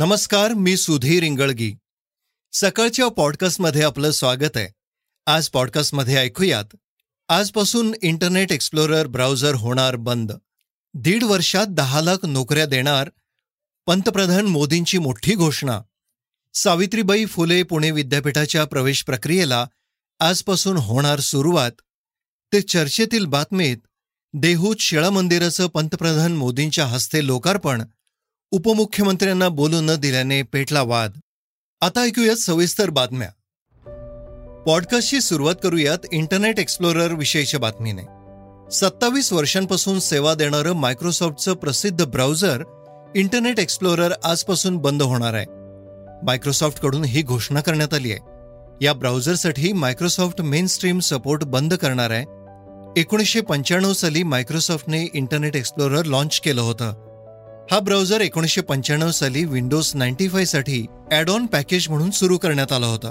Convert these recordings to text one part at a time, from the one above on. नमस्कार, मी सुधीर इंगळगी। सकाळच्या पॉडकास्टमध्ये आपलं स्वागत आहे। आज पॉडकास्टमध्ये ऐकूयात, आजपासून इंटरनेट एक्सप्लोरर ब्राउझर होणार बंद, 1.5 वर्षात 10 लाख नोकऱ्या देणार पंतप्रधान मोदींची मोठी घोषणा, सावित्रीबाई फुले पुणे विद्यापीठाच्या प्रवेश प्रक्रियेला आजपासून होणार सुरुवात, ते चर्चेतील बातमीत देहूत शिळा मंदिराचं पंतप्रधान मोदींच्या हस्ते लोकार्पण, उपमुख्यमंत्र्यांना बोलू न दिल्याने पेटला वाद। आता ऐकूयात सविस्तर बातम्या। पॉडकास्टची सुरुवात करूयात इंटरनेट एक्सप्लोरर विषयीच्या बातमीने। 27 वर्षांपासून सेवा देणारं मायक्रोसॉफ्टचं प्रसिद्ध ब्राउझर इंटरनेट एक्सप्लोरर आजपासून बंद होणार आहे। मायक्रोसॉफ्टकडून ही घोषणा करण्यात आली आहे। या ब्राउझरसाठी मायक्रोसॉफ्ट मेनस्ट्रीम सपोर्ट बंद करणार आहे। 1995 साली मायक्रोसॉफ्टने इंटरनेट एक्सप्लोरर लॉन्च केलं होतं। हा ब्राउझर 1995 साली विंडोज 95 साठी ॲड ऑन पॅकेज म्हणून सुरू करण्यात आला होता।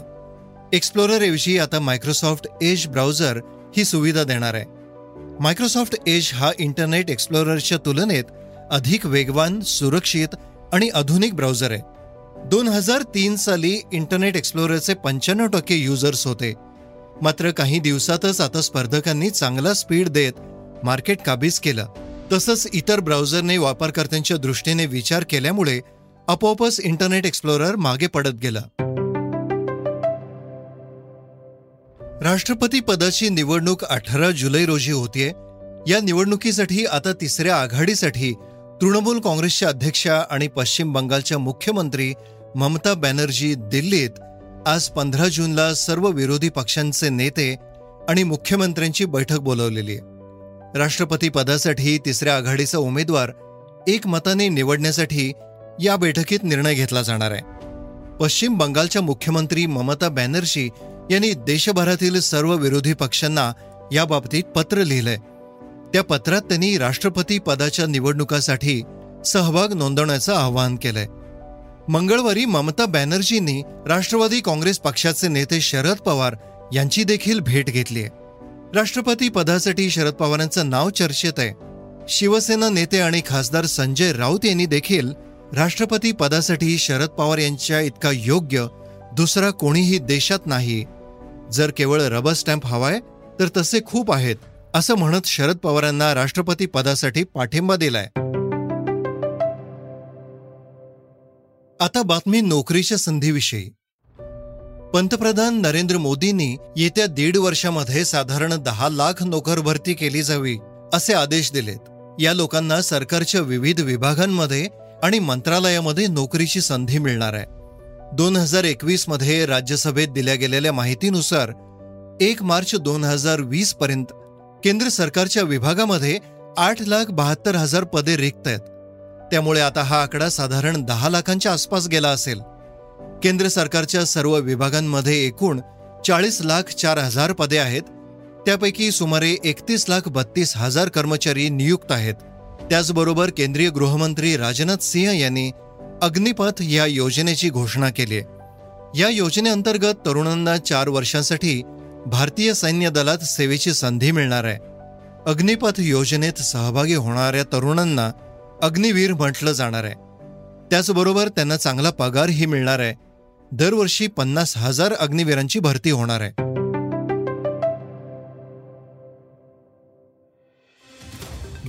एक्सप्लोररऐवजी आता मायक्रोसॉफ्ट एज ब्राउझर ही सुविधा देणार आहे। मायक्रोसॉफ्ट एज हा इंटरनेट एक्सप्लोररच्या तुलनेत अधिक वेगवान, सुरक्षित आणि आधुनिक ब्राउझर आहे। 2003 साली इंटरनेट एक्सप्लोररचे 95% युजर्स होते, मात्र काही दिवसातच आता स्पर्धकांनी चांगला स्पीड देत मार्केट काबीज केलं। तसंच इतर ब्राउझरने वापरकर्त्यांच्या दृष्टीने विचार केल्यामुळे आपोआपच इंटरनेट एक्सप्लोरर मागे पडत गेला। राष्ट्रपती पदाची निवडणूक 18 जुलै रोजी होतीये। या निवडणुकीसाठी आता तिसऱ्या आघाडीसाठी तृणमूल काँग्रेसच्या अध्यक्षा आणि पश्चिम बंगालच्या मुख्यमंत्री ममता बॅनर्जी दिल्लीत आज 15 जूनला सर्व विरोधी पक्षांचे नेते आणि मुख्यमंत्र्यांची बैठक बोलावलेली आहे। राष्ट्रपती पदासाठी तिसऱ्या आघाडीचा उमेदवार 1 मताने निवडण्यासाठी या बैठकीत निर्णय घेतला जाणार आहे। पश्चिम बंगालच्या मुख्यमंत्री ममता बॅनर्जी यांनी देशभरातील सर्व विरोधी पक्षांना याबाबतीत पत्र लिहिलंय। त्या पत्रात त्यांनी राष्ट्रपती पदाच्या निवडणुकासाठी सहभाग नोंदवण्याचं आवाहन केलंय। मंगळवारी ममता बॅनर्जींनी राष्ट्रवादी काँग्रेस पक्षाचे नेते शरद पवार यांची देखील भेट घेतली आहे। राष्ट्रपती पदासाठी शरद पवारांचं नाव चर्चेत आहे। शिवसेना नेते आणि खासदार संजय राउत यांनी देखील राष्ट्रपती पदासाठी शरद पवार यांच्या इतका योग्य दुसरा कोणीही देशात नाही, जर केवळ रबर स्टॅम्प हवाय तर तसे खूप आहेत, असं म्हणत शरद पवारांना राष्ट्रपती पदासाठी पाठिंबा दिलाय। आता बातमी नोकरीच्या संधीविषयी। पंतप्रधान नरेंद्र मोदींनी येत्या 1.5 वर्षामध्ये साधारण 10 लाख नोकर भरती केली जावी असे आदेश दिलेत। या लोकांना सरकारच्या विविध विभागांमध्ये आणि मंत्रालयामध्ये नोकरीची संधी मिळणार आहे। 2021 मध्ये राज्यसभेत दिल्या गेलेल्या माहितीनुसार 1 मार्च 2020 पर्यंत केंद्र सरकारच्या विभागामध्ये 8,72,000 पदे रिक्त आहेत। त्यामुळे आता हा आकडा साधारण 10 लाखांच्या आसपास गेला असेल। केंद्र सरकारच्या सर्व विभागांमध्ये एकूण 40,04,000 पदे आहेत। त्यापैकी सुमारे 31,32,000 कर्मचारी नियुक्त आहेत। त्याचबरोबर केंद्रीय गृहमंत्री राजनाथ सिंह यांनी अग्निपथ या योजनेची घोषणा केली आहे। या योजनेअंतर्गत तरुणांना 4 वर्षांसाठी भारतीय सैन्य दलात सेवेची संधी मिळणार आहे। अग्निपथ योजनेत सहभागी होणाऱ्या तरुणांना अग्निवीर म्हटलं जाणार आहे। त्याचबरोबर त्यांना चांगला पगारही मिळणार आहे। दरवर्षी 50,000 अग्निवीरांची भरती होणार आहे।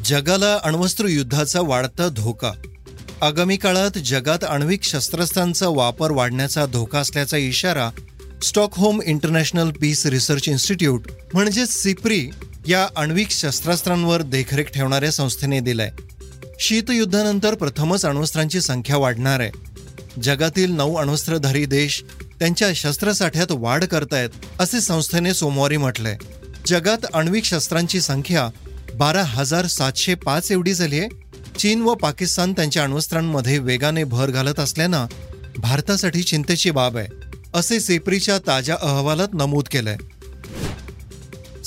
जगाला अण्वस्त्र युद्धाचा वाढता धोका। आगामी काळात जगात आण्विक शस्त्रास्त्रांचा वापर वाढण्याचा धोका असल्याचा इशारा Stockholm international Peace Research institute म्हणजेच सिप्री या आण्विक शस्त्रास्त्रांवर देखरेख ठेवणाऱ्या संस्थेने दिलाय। शीतयुद्धानंतर प्रथमच अण्वस्त्रांची संख्या वाढणार आहे। जगातील 9 अण्वस्त्रधारी देश त्यांच्या शस्त्रसाठ्यात वाढ करतायत असे संस्थेने सोमवारी म्हटलंय। जगात आण्विक शस्त्रांची संख्या 12,705 एवढी झाली आहे। चीन व पाकिस्तान त्यांच्या अण्वस्त्रांमध्ये वेगाने भर घालत असल्यानं भारतासाठी चिंतेची बाब आहे, असे सेप्रीच्या ताज्या अहवालात नमूद केलंय।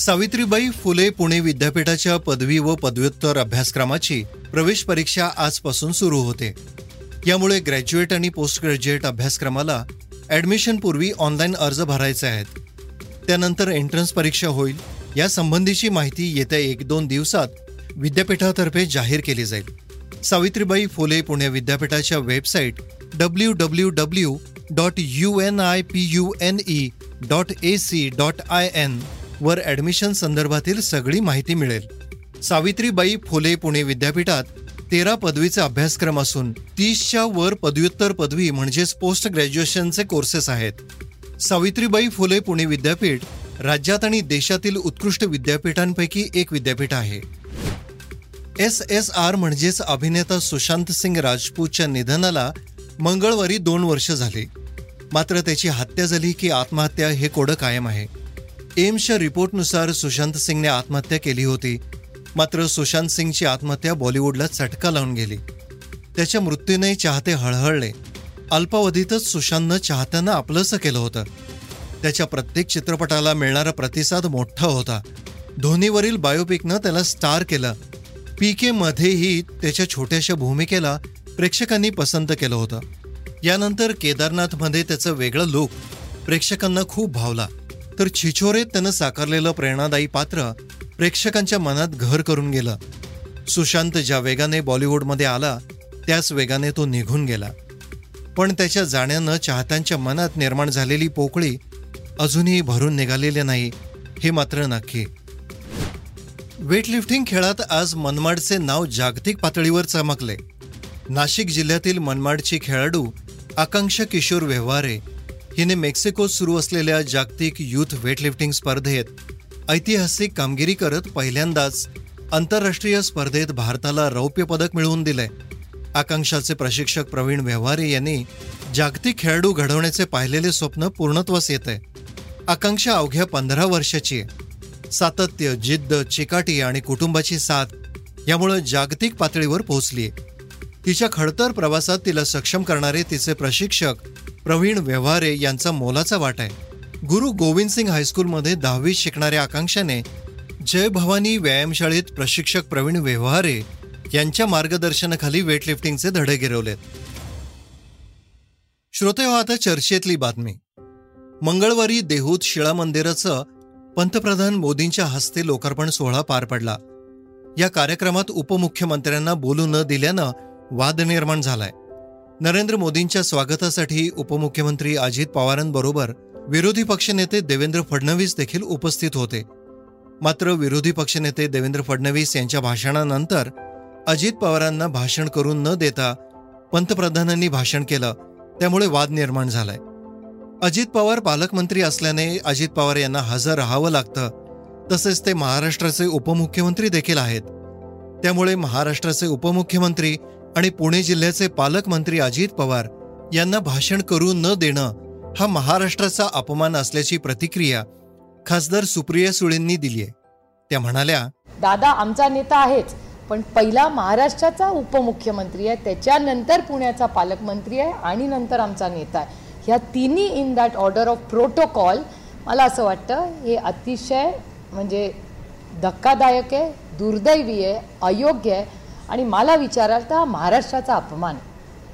सावित्रीबाई फुले पुणे विद्यापीठाच्या पदवी व पदव्युत्तर अभ्यासक्रमाची प्रवेश परीक्षा आजपासून सुरू होते। यामुळे ग्रॅज्युएट आणि पोस्ट ग्रॅज्युएट अभ्यासक्रमाला ॲडमिशनपूर्वी ऑनलाईन अर्ज भरायचे आहेत। त्यानंतर एंट्रन्स परीक्षा होईल। यासंबंधीची माहिती येत्या 1-2 दिवसात विद्यापीठातर्फे जाहीर केली जाईल। सावित्रीबाई फुले पुणे विद्यापीठाच्या वेबसाईट www.unipune.ac.in वर ॲडमिशन संदर्भातील सगळी माहिती मिळेल. सावित्रीबाई फुले पुणे विद्यापीठात 13 पदवीचा अभ्यासक्रम असून 30च्या वर पदव्युत्तर पदवी म्हणजेच पोस्ट ग्रॅज्युएशनचे कोर्सेस आहेत. सावित्रीबाई फुले पुणे विद्यापीठ राज्यात आणि देशातील उत्कृष्ट विद्यापीठांपैकी एक विद्यापीठ आहे. SSR म्हणजेच अभिनेता सुशांत सिंह राजपूतच्या निधनाला मंगळवारी 2 वर्ष झाली, मात्र त्याची हत्या झाली की आत्महत्या हे कोडं कायम आहे. एम्सच्या रिपोर्टनुसार सुशांत सिंगने आत्महत्या केली होती, मात्र सुशांत सिंगची आत्महत्या बॉलिवूडला चटका लावून गेली. त्याच्या मृत्यूने चाहते हळहळले. अल्पावधीतच सुशांतनं चाहत्यांना आपलंसं केलं होतं. त्याच्या प्रत्येक चित्रपटाला मिळणारा प्रतिसाद मोठा होता. धोनीवरील बायोपिकनं त्याला स्टार केलं. PKमध्येही त्याच्या छोट्याशा भूमिकेला प्रेक्षकांनी पसंत केलं होतं. यानंतर केदारनाथमध्ये त्याचं वेगळं लूक प्रेक्षकांना खूप भावला, तर छिछोरेत त्यानं साकारलेलं प्रेरणादायी पात्र प्रेक्षकांच्या मनात घर करून गेलं. सुशांत ज्या वेगाने बॉलिवूडमध्ये आला त्याच वेगाने तो निघून गेला, पण त्याच्या जाण्यानं चाहत्यांच्या मनात निर्माण झालेली पोकळी अजूनही भरून निघालेली नाही, हे मात्र नक्की. वेटलिफ्टिंग खेळात आज मनमाडचे नाव जागतिक पातळीवर चमकले. नाशिक जिल्ह्यातील मनमाडची खेळाडू आकांक्षा किशोर व्यवहारे हिने मेक्सिकोत सुरू असलेल्या जागतिक यूथ वेटलिफ्टिंग स्पर्धेत ऐतिहासिक कामगिरी करत पहिल्यांदाच आंतरराष्ट्रीय स्पर्धेत भारताला रौप्य पदक मिळवून दिले. आकांक्षाचे प्रशिक्षक प्रवीण व्यवहारे यांनी जागतिक खेळाडू घडवण्याचे पाहिलेले स्वप्न पूर्णत्वास येते. आकांक्षा अवघ्या 15 वर्षाची आहे. सातत्य, जिद्द, चिकाटी आणि कुटुंबाची साथ यामुळे जागतिक पातळीवर पोहोचली. तिच्या खडतर प्रवासात तिला सक्षम करणारे तिचे प्रशिक्षक प्रवीण व्यवहारे यांचा मोलाचा वाटा आहे. गुरु गोविंद सिंग हायस्कूलमध्ये 10वीत शिकणाऱ्या आकांक्षाने जय भवानी व्यायामशाळेत प्रशिक्षक प्रवीण व्यवहारे यांच्या मार्गदर्शनाखाली वेटलिफ्टिंगचे धडे गिरवलेत. श्रोतेहो, आता चर्चेतली बातमी. मंगळवारी देहूत शिळा मंदिराचं पंतप्रधान मोदींच्या हस्ते लोकार्पण सोहळा पार पडला. या कार्यक्रमात उपमुख्यमंत्र्यांना बोलू न दिल्यानं वाद निर्माण झालाय. नरेंद्र मोदींच्या स्वागतासाठी उपमुख्यमंत्री अजित पवारांबरोबर विरोधी पक्षनेते देवेंद्र फडणवीस देखील उपस्थित होते. मात्र विरोधी पक्षनेते देवेंद्र फडणवीस यांच्या भाषणानंतर अजित पवारांना भाषण करून न देता पंतप्रधानांनी भाषण केलं, त्यामुळे वाद निर्माण झालाय. अजित पवार पालकमंत्री असल्याने अजित पवार यांना हजर राहावं लागतं, तसेच ते महाराष्ट्राचे उपमुख्यमंत्री देखील आहेत. त्यामुळे महाराष्ट्राचे उपमुख्यमंत्री आणि पुणे जिल्ह्याचे पालकमंत्री अजित पवार यांना भाषण करू न देणं हा महाराष्ट्राचा अपमान असल्याची प्रतिक्रिया खासदार सुप्रिया सुलेंनी दिली आहे. त्या म्हणाल्या, दादा आमचा नेता आहेच, पण पहिला महाराष्ट्राचा उपमुख्यमंत्री आहे, त्याच्यानंतर पुण्याचा पालकमंत्री आहे आणि नंतर आमचा नेता आहे. ह्या तिन्ही in that order of protocol. मला असं वाटतं हे अतिशय म्हणजे धक्कादायक आहे, दुर्दैवी आहे, अयोग्य आहे. आणि मला विचाराल तर हा महाराष्ट्राचा अपमान आहे,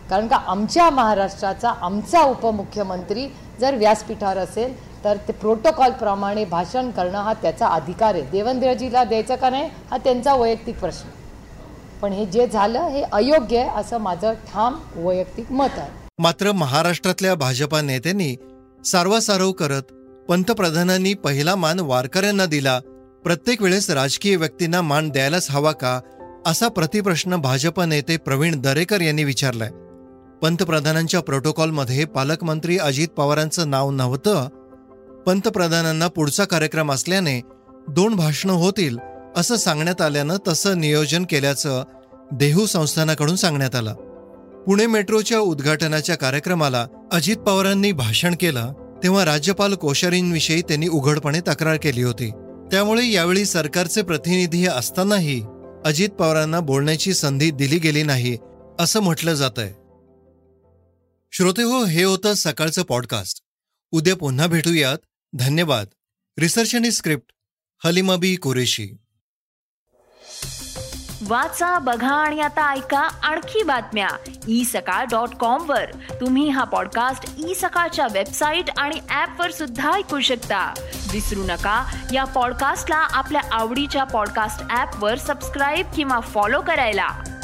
कारण का आमच्या महाराष्ट्राचा आमचा उपमुख्यमंत्री जर व्यासपीठावर असेल तर ते प्रोटोकॉलप्रमाणे भाषण करणं हा त्याचा अधिकार आहे. देवेंद्रजीला द्यायचं का नाही हा त्यांचा वैयक्तिक प्रश्न, पण हे जे झालं हे अयोग्य आहे असं माझं ठाम वैयक्तिक मत आहे. मात्र महाराष्ट्रातल्या भाजपा नेत्यांनी सारवासारव करत पंतप्रधानांनी पहिला मान वारकऱ्यांना दिला, प्रत्येक वेळेस राजकीय व्यक्तींना मान द्यायलाच हवा का, असा प्रतिप्रश्न भाजपा नेते प्रवीण दरेकर यांनी विचारलाय. पंतप्रधानांच्या प्रोटोकॉलमध्ये पालकमंत्री अजित पवारांचं नाव नव्हतं. पंतप्रधानांना पुढचा कार्यक्रम असल्याने 2 भाषणं होतील असं सांगण्यात आल्यानं तसं नियोजन केल्याचं देहू संस्थानाकडून सांगण्यात आलं. पुणे मेट्रोच्या उद्घाटनाच्या कार्यक्रमाला अजित पवारांनी भाषण केलं तेव्हा राज्यपाल कोश्यारींविषयी त्यांनी उघडपणे तक्रार केली होती. त्यामुळे यावेळी सरकारचे प्रतिनिधी असतानाही अजित पवारांना बोलण्याची संधी दिली गेली नाही असं म्हटलं जातंय. श्रोतेहो, हे होतं सकाळचं पॉडकास्ट. उद्या पुन्हा भेटूयात. धन्यवाद. रिसर्च आणि स्क्रिप्ट हलीमाबी कुरेशी. वाचा, बघा आणि आता ऐका आणखी बातम्या eSakal.com वर. तुम्ही हा पॉडकास्ट eSakalच्या वेबसाईट आणि ऍप वर सुद्धा ऐकू शकता. विसरू नका, या पॉडकास्टला आपल्या आवडीच्या पॉडकास्ट ऍप वर सबस्क्राईब किंवा फॉलो करायला.